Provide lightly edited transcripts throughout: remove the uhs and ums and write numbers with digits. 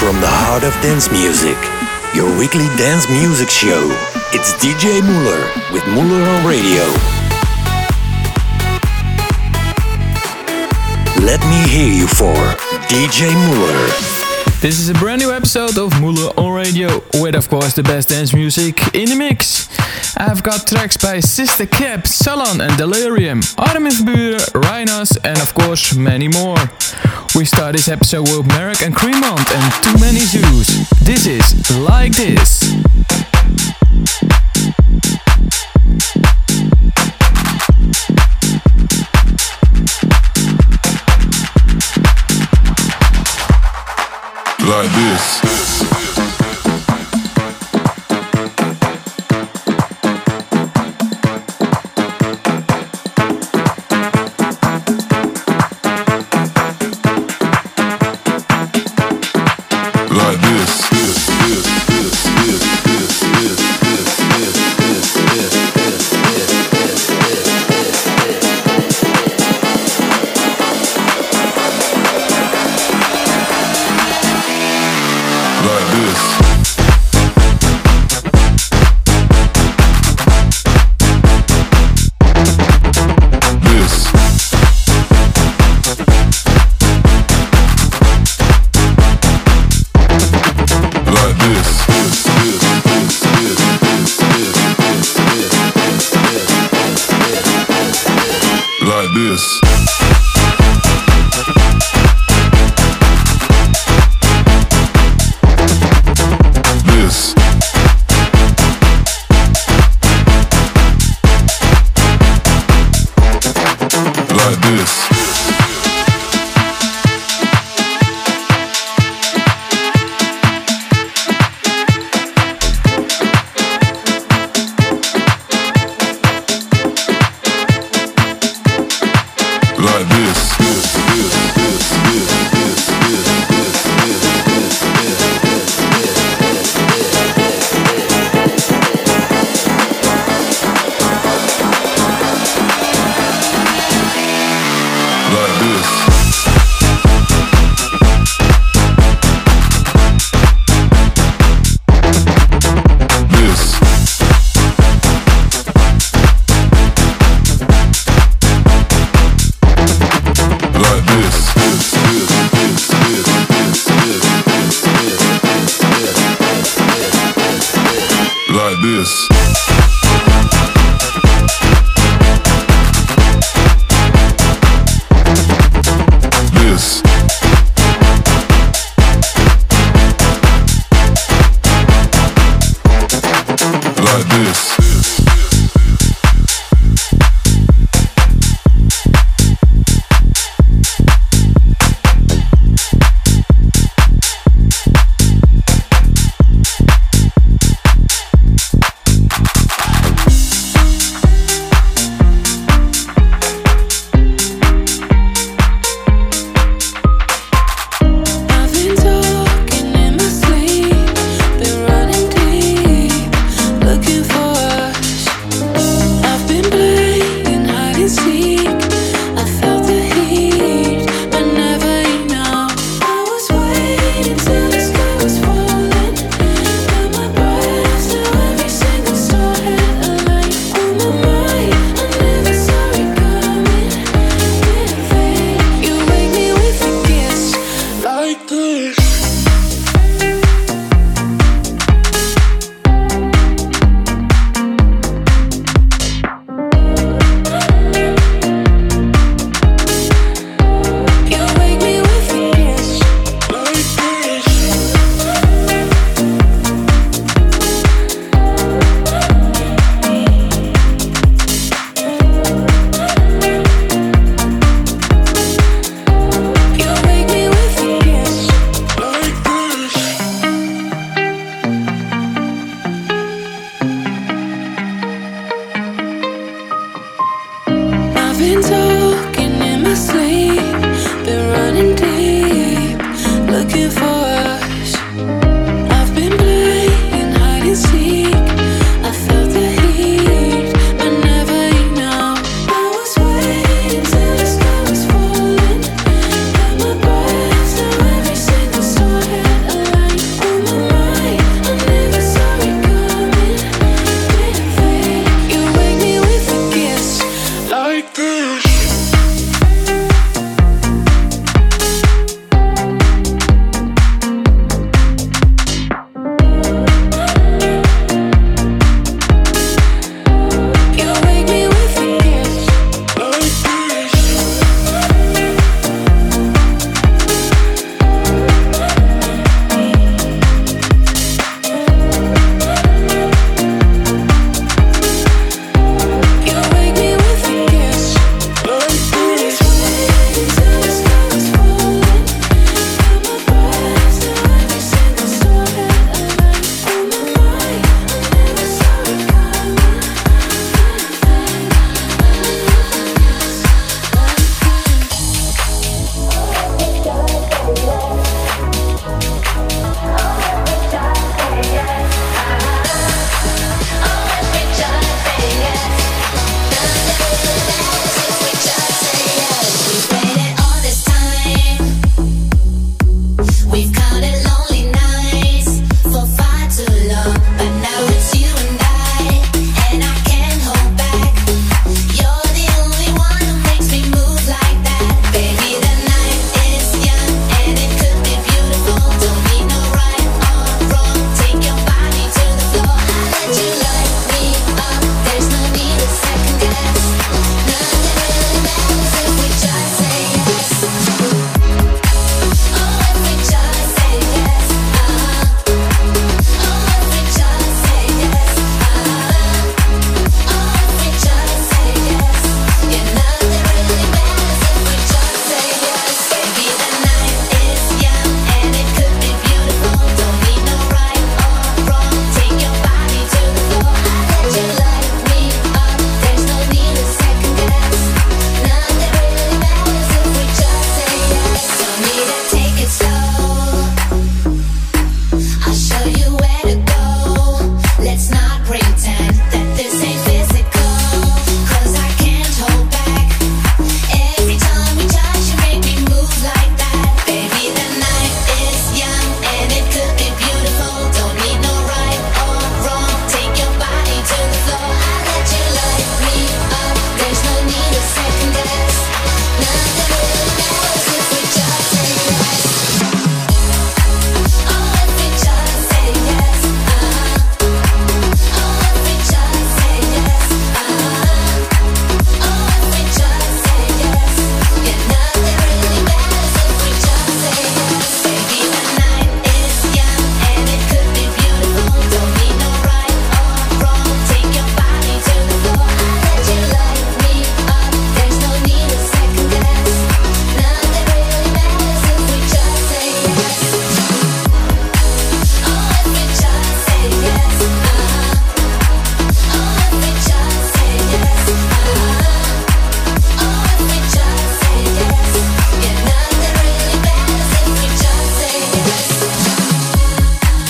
From the heart of dance music, your weekly dance music show. It's DJ Mueller with Moolah On Radio. Let me hear you for DJ Mueller. This is a brand new episode of Moolah On Radio, with of course the best dance music in the mix. I've got tracks by Sister Cap, Salon and Delirium, Artemis Buur, Rhinos, and of course many more. We start this episode with Merrick and Cremont and Too Many Zeus. This is Like This. Like this. Like this.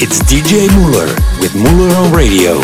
It's DJ Mueller with Moolah On Radio.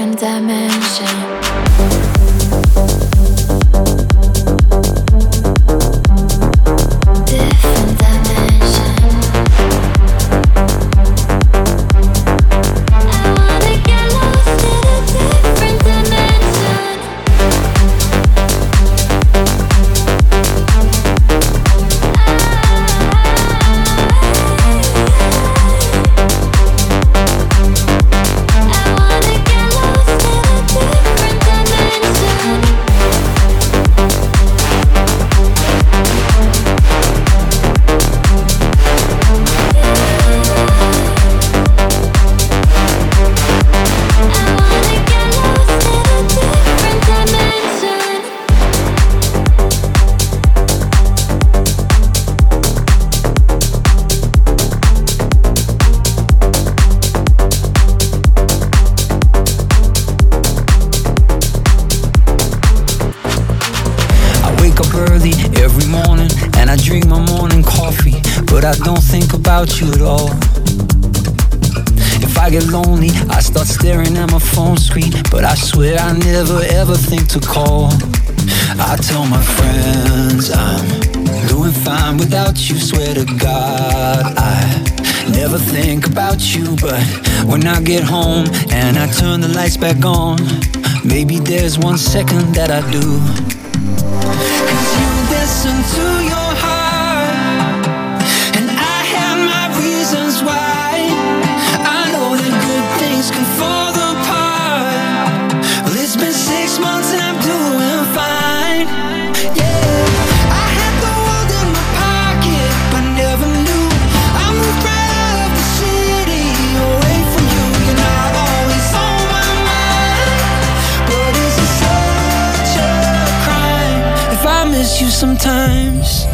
different dimension. You at all. If I get lonely, I start staring at my phone screen, but I swear I never ever think to call. I tell my friends I'm doing fine without you, swear to God I never think about you. But when I get home and I turn the lights back on, maybe there's 1 second that I do. 'Cause you listen to your you sometimes.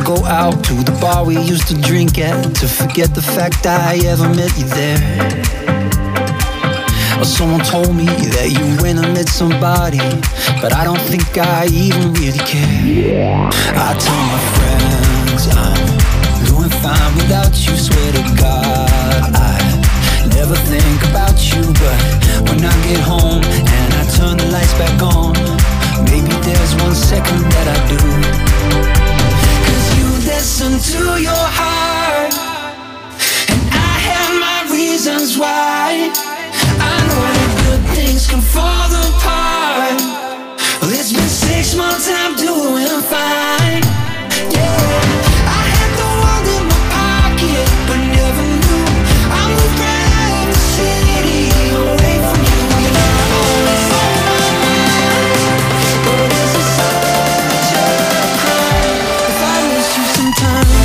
I go out to the bar we used to drink at to forget the fact I ever met you there. Or someone told me that you went and met somebody, but I don't think I even really care. I tell my friends I'm doing fine without you, swear to God I never think about you. But when I get home and I turn the lights back on, maybe there's 1 second that I do. Listen to your heart, and I have my reasons why. I know that good things can fall apart. Well, it's been 6 months and I'm doing fine. Yeah, I had the world in my pocket, but never knew I moved right out of the city, away from you. You know, always on my mind, but this is such a crime. If I miss you sometimes.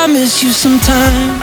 I miss you sometimes.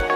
How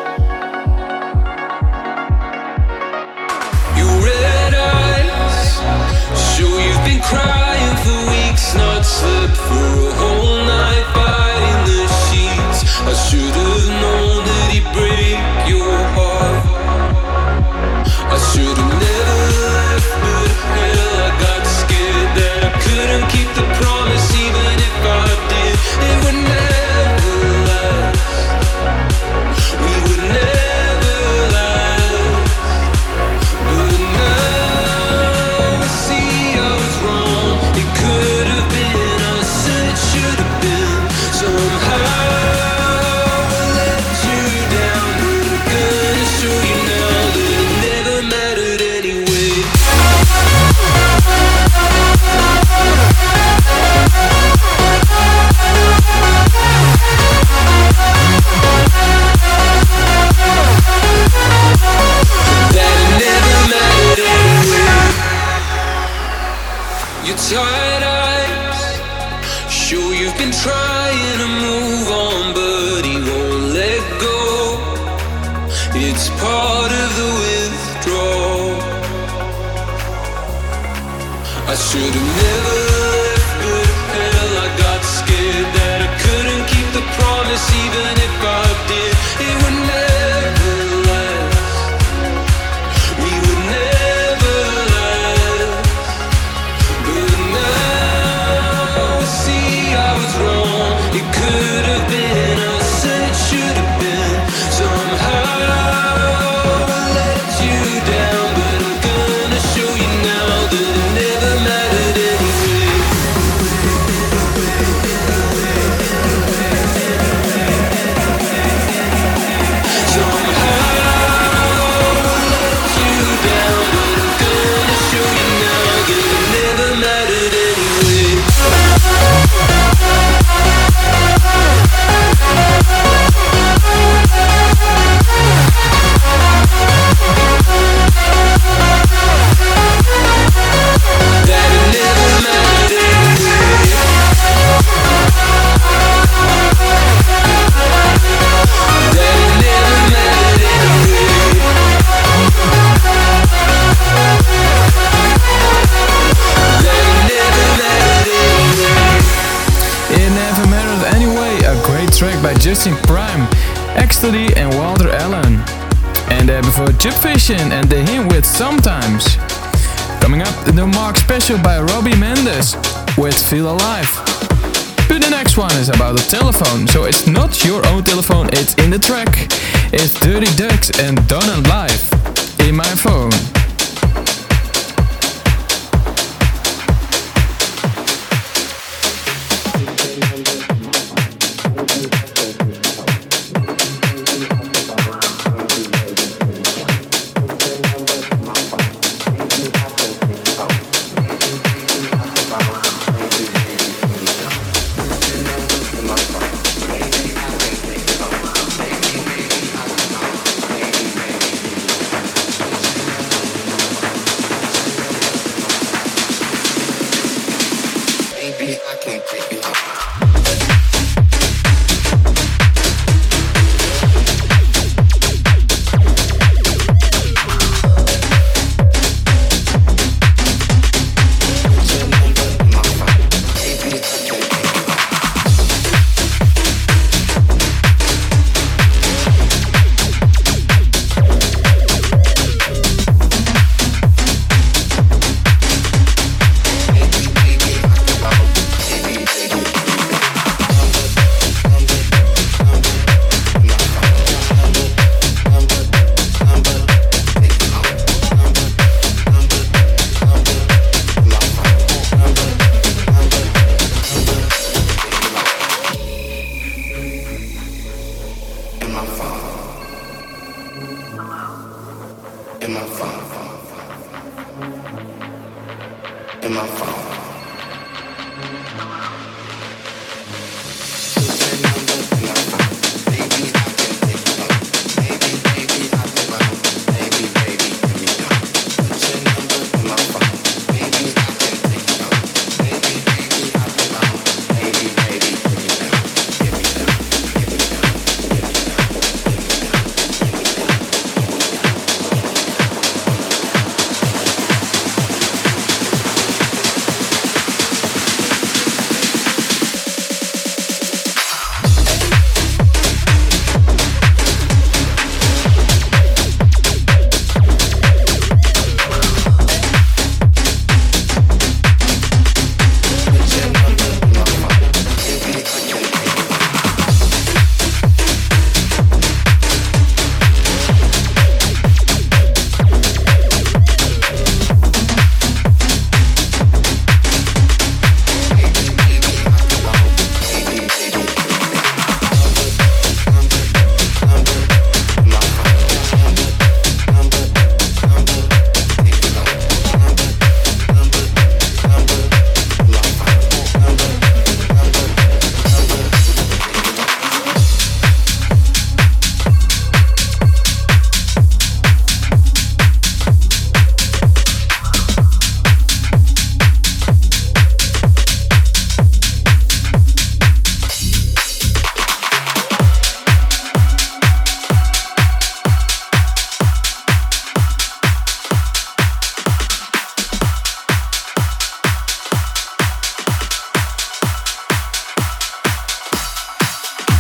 will tired eyes sure you've been trying to move on, but he won't let go. It's part of the withdrawal. I should have never left, but hell, I got scared that I couldn't keep the promise. Even if I did, it would never last. We would never last. But now I see I was wrong. It could have been us, and it should have been. Somehow I let you down, but I'm gonna show you now that it never mattered anyway. Somehow I let you down, but I'm gonna show you now that it never mattered anyway. That it never mattered anyway. That it never mattered anyway. That it never mattered anyway. It Never Mattered Anyway, a great track by Justin Prime, Xtory and Walter Allen. And before Chip Fishing and the hymn with Sometimes. Coming up, the Mark Special by Robbie Mendes with Feel Alive. But the next one is about a telephone, so it's not your own telephone, it's in the track. It's Dirty Ducks and Donut Life, In My Phone.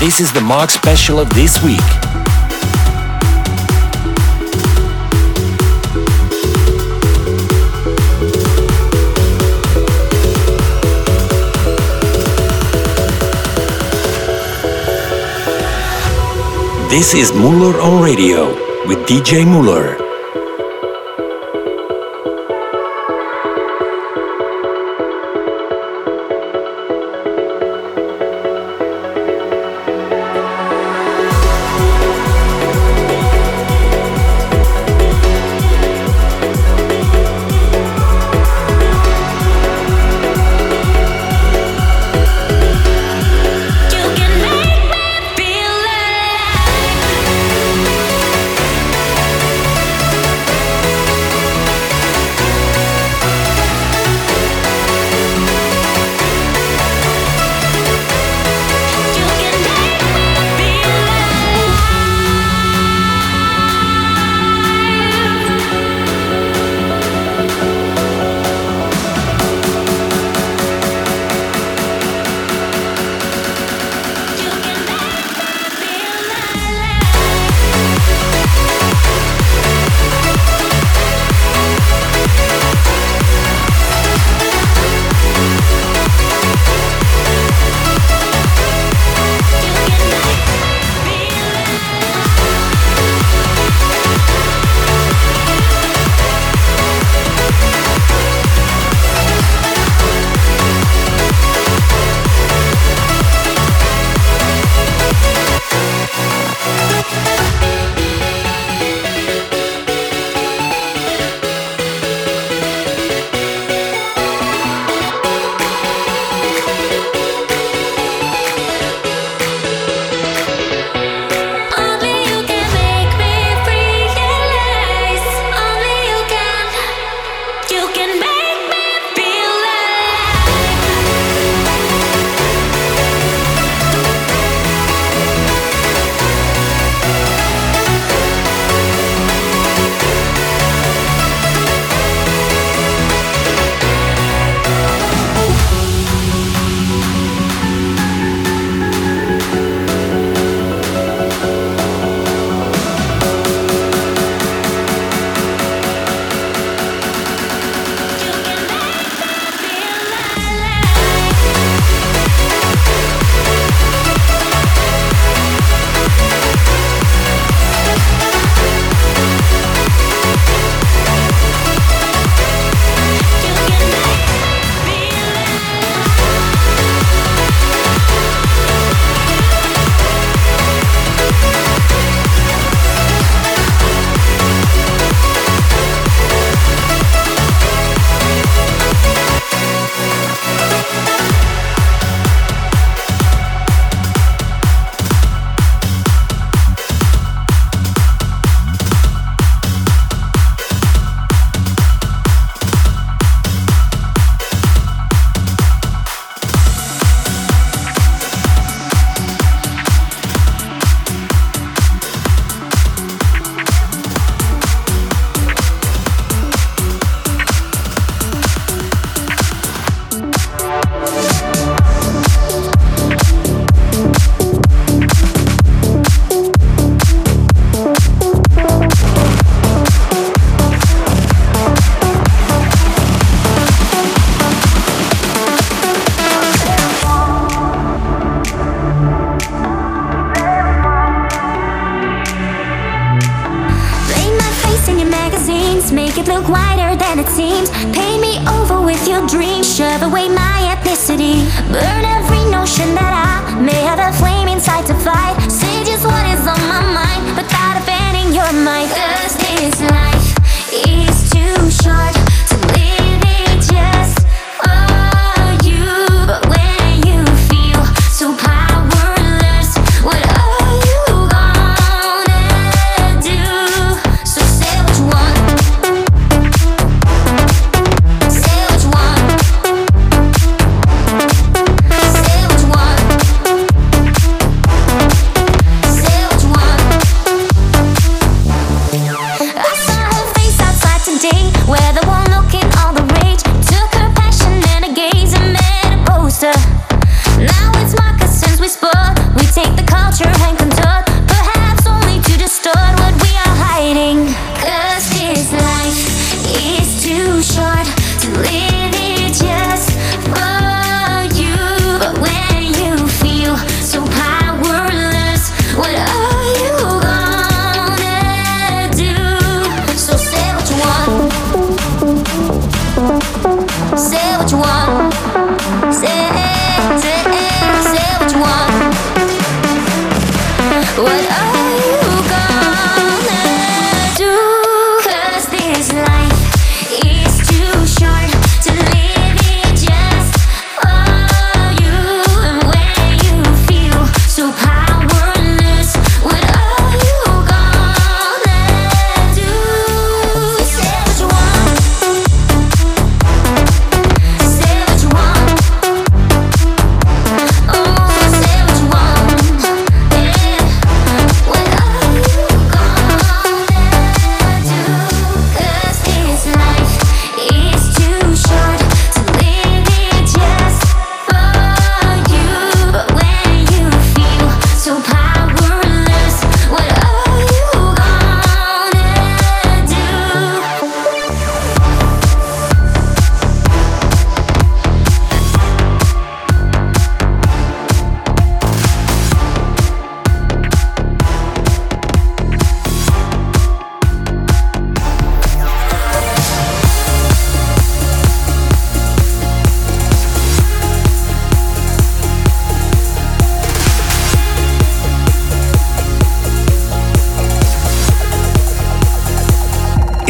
This is the Mark Special of this week. This is Moolah On Radio with DJ Mueller.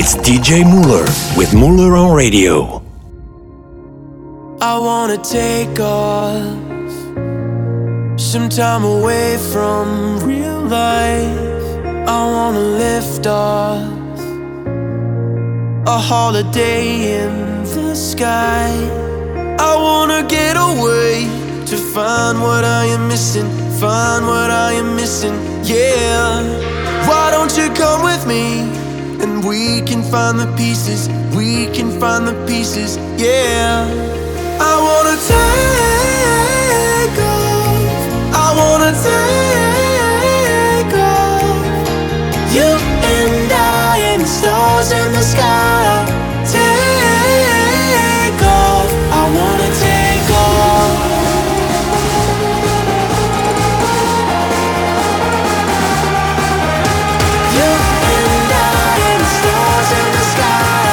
It's DJ Mueller with Moolah on Radio. I wanna take off, some time away from real life. I wanna lift off, a holiday in the sky. I wanna get away to find what I am missing, find what I am missing, yeah. Why don't you come with me, and we can find the pieces, we can find the pieces, yeah. I wanna take off, I wanna take off. You and I and the stars in the sky. Take off, I wanna take off. You and I and the stars in the sky.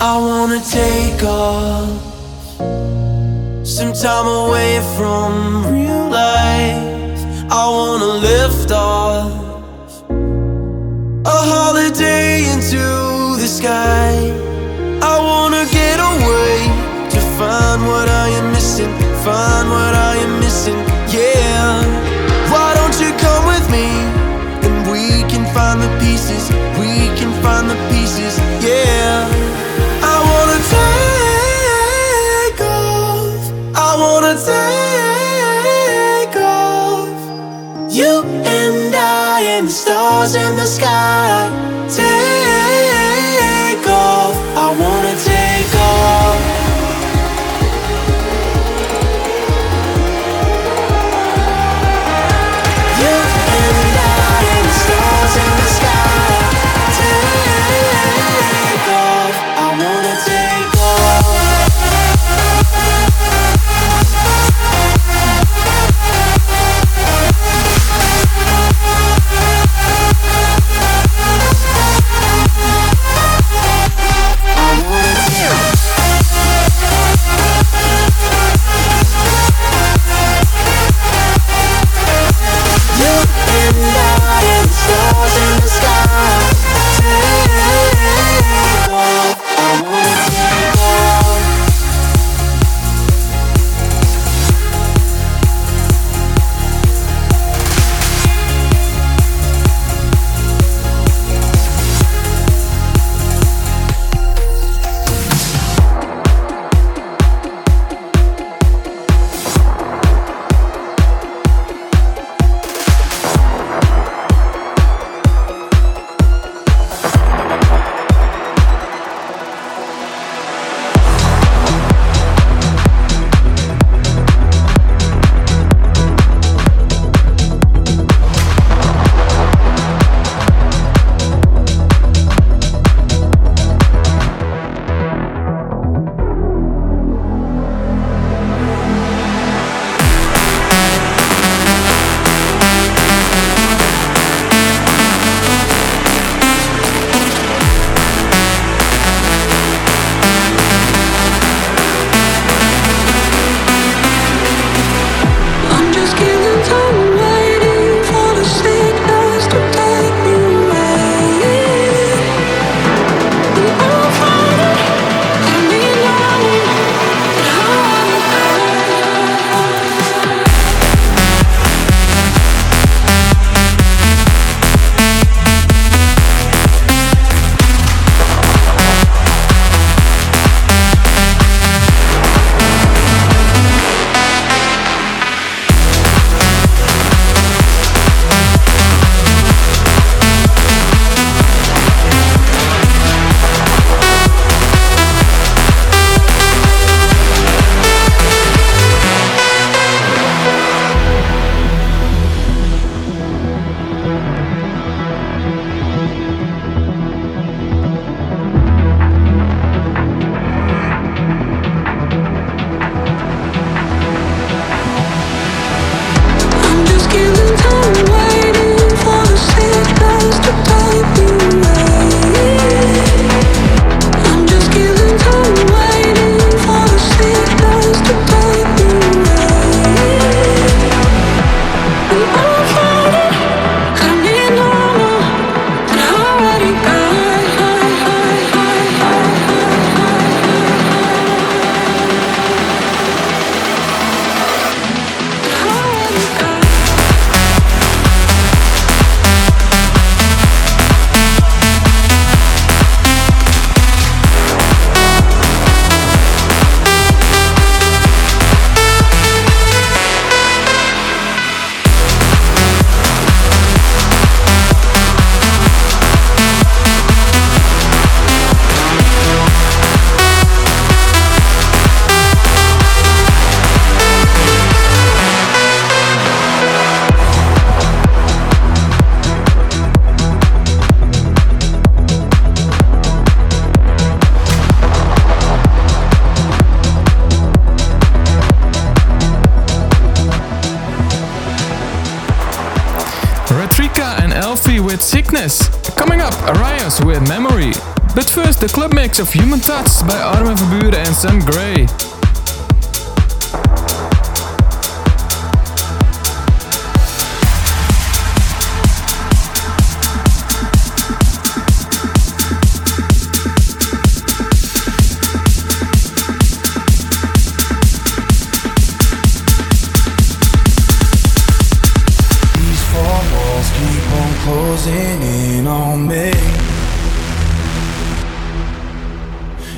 I wanna take off, some time away from real life. I wanna lift off, a holiday into the sky. I wanna get away to find what I am missing, find what I am missing, yeah. Why don't you come with me, and we can find the pieces, we can find the pieces, yeah. Take off, I wanna take off. You and I and the stars in the sky. Take off, I wanna take off. You and I and the stars in the sky. Take off, I wanna take off. Witness. Coming up, Arias with Memory. But first, the club mix of Human Touch by Armin van Buuren and Sam Gray. Closing in on me.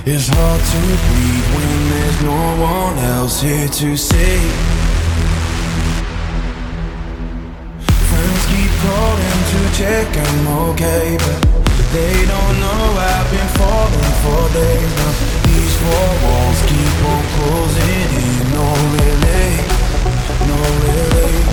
It's hard to breathe when there's no one else here to save. Friends keep calling to check I'm okay, but they don't know I've been falling for days now. These four walls keep on closing in. No relief, no relief.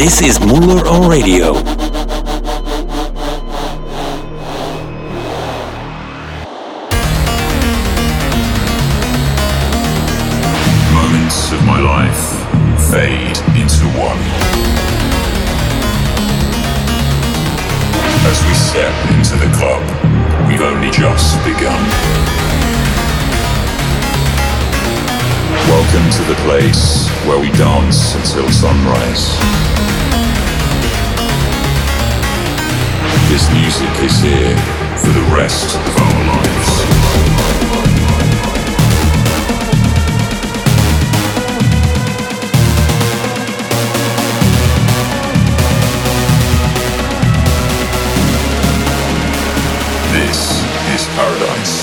This is Moolah On Radio. Moments of my life fade into one as we step into the club. We've only just begun. Welcome to the place where we dance until sunrise. This music is here for the rest of our lives. This is paradise.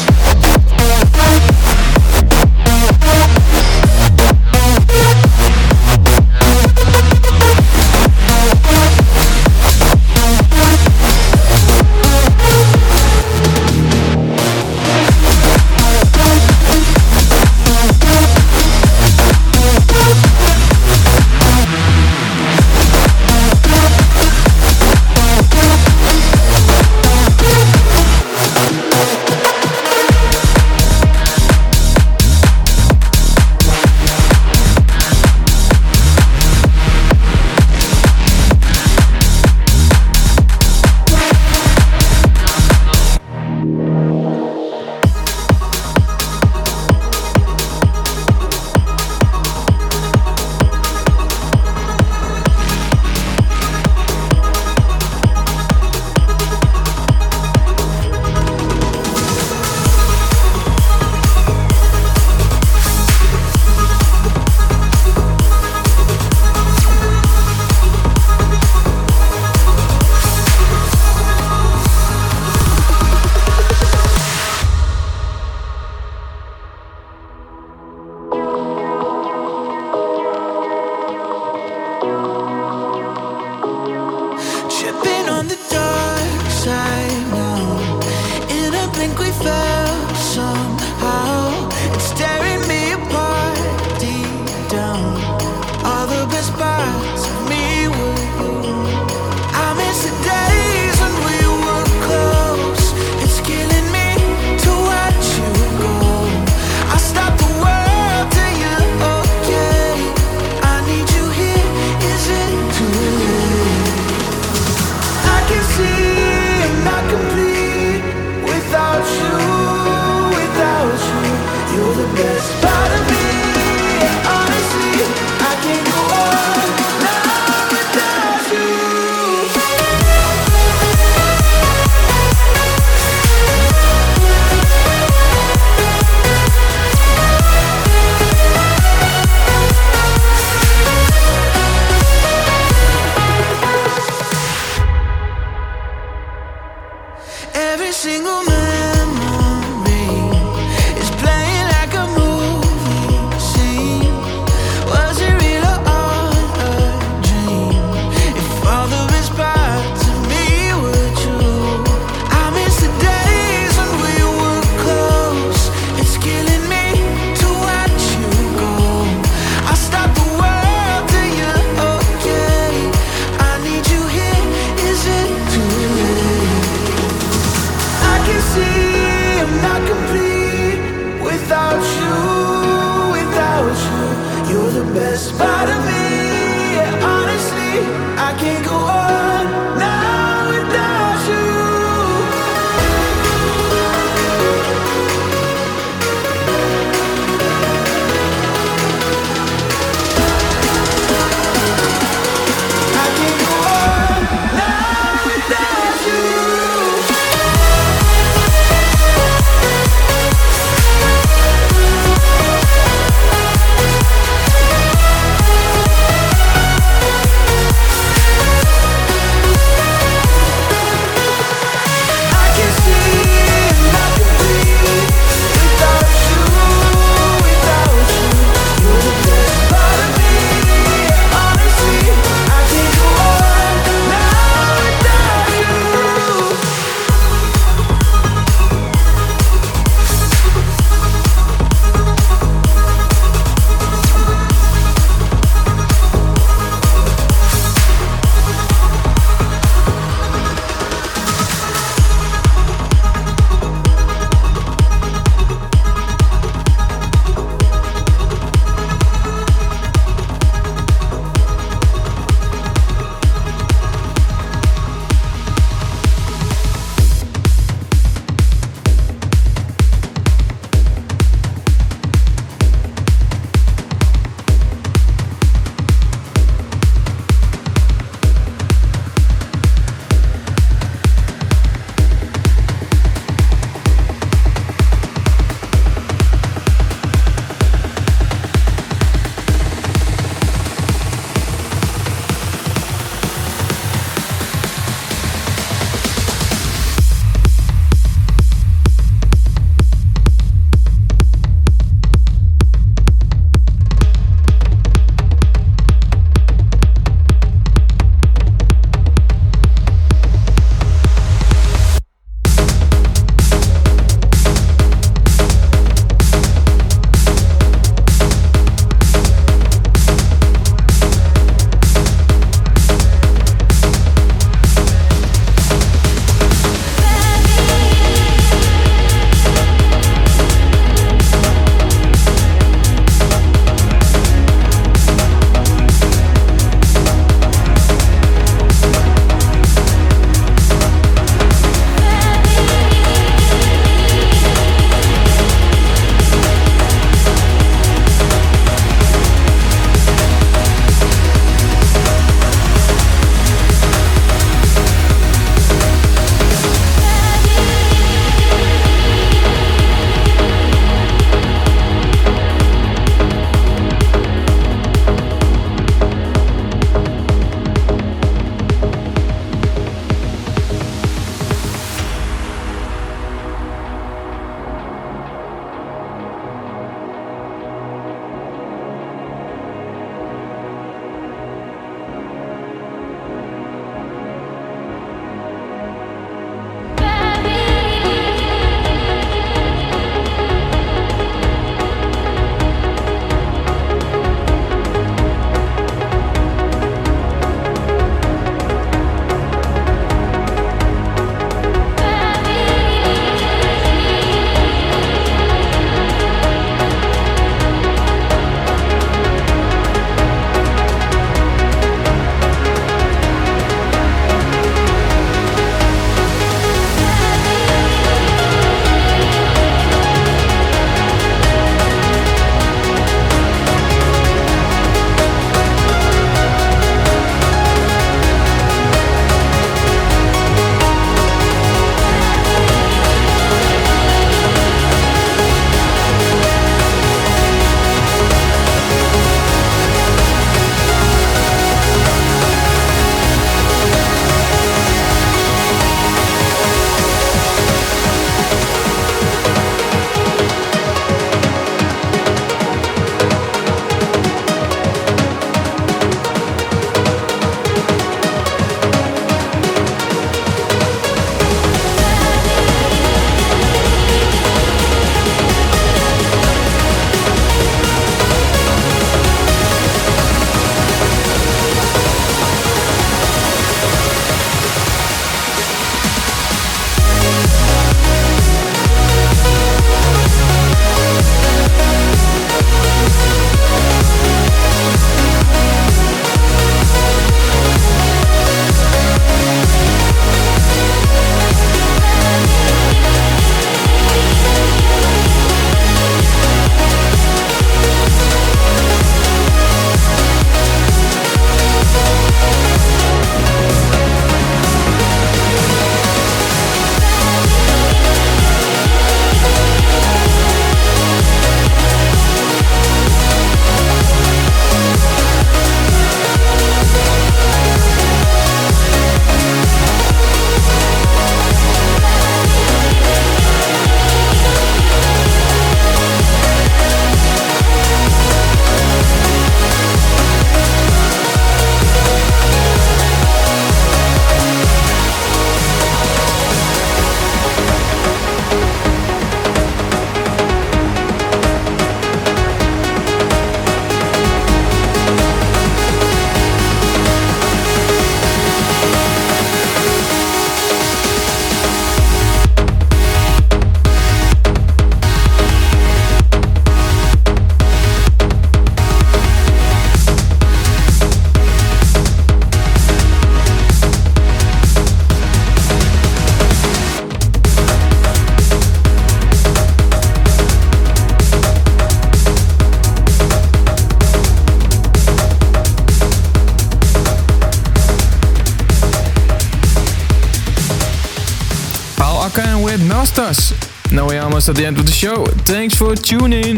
Rastas. Now we're almost at the end of the show. Thanks for tuning in.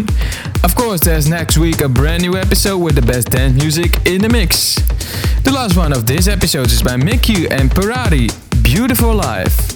Of course, there's next week a brand new episode with the best dance music in the mix. The last one of this episode is by Mickey and Parati, Beautiful Life.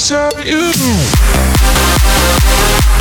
Beside you.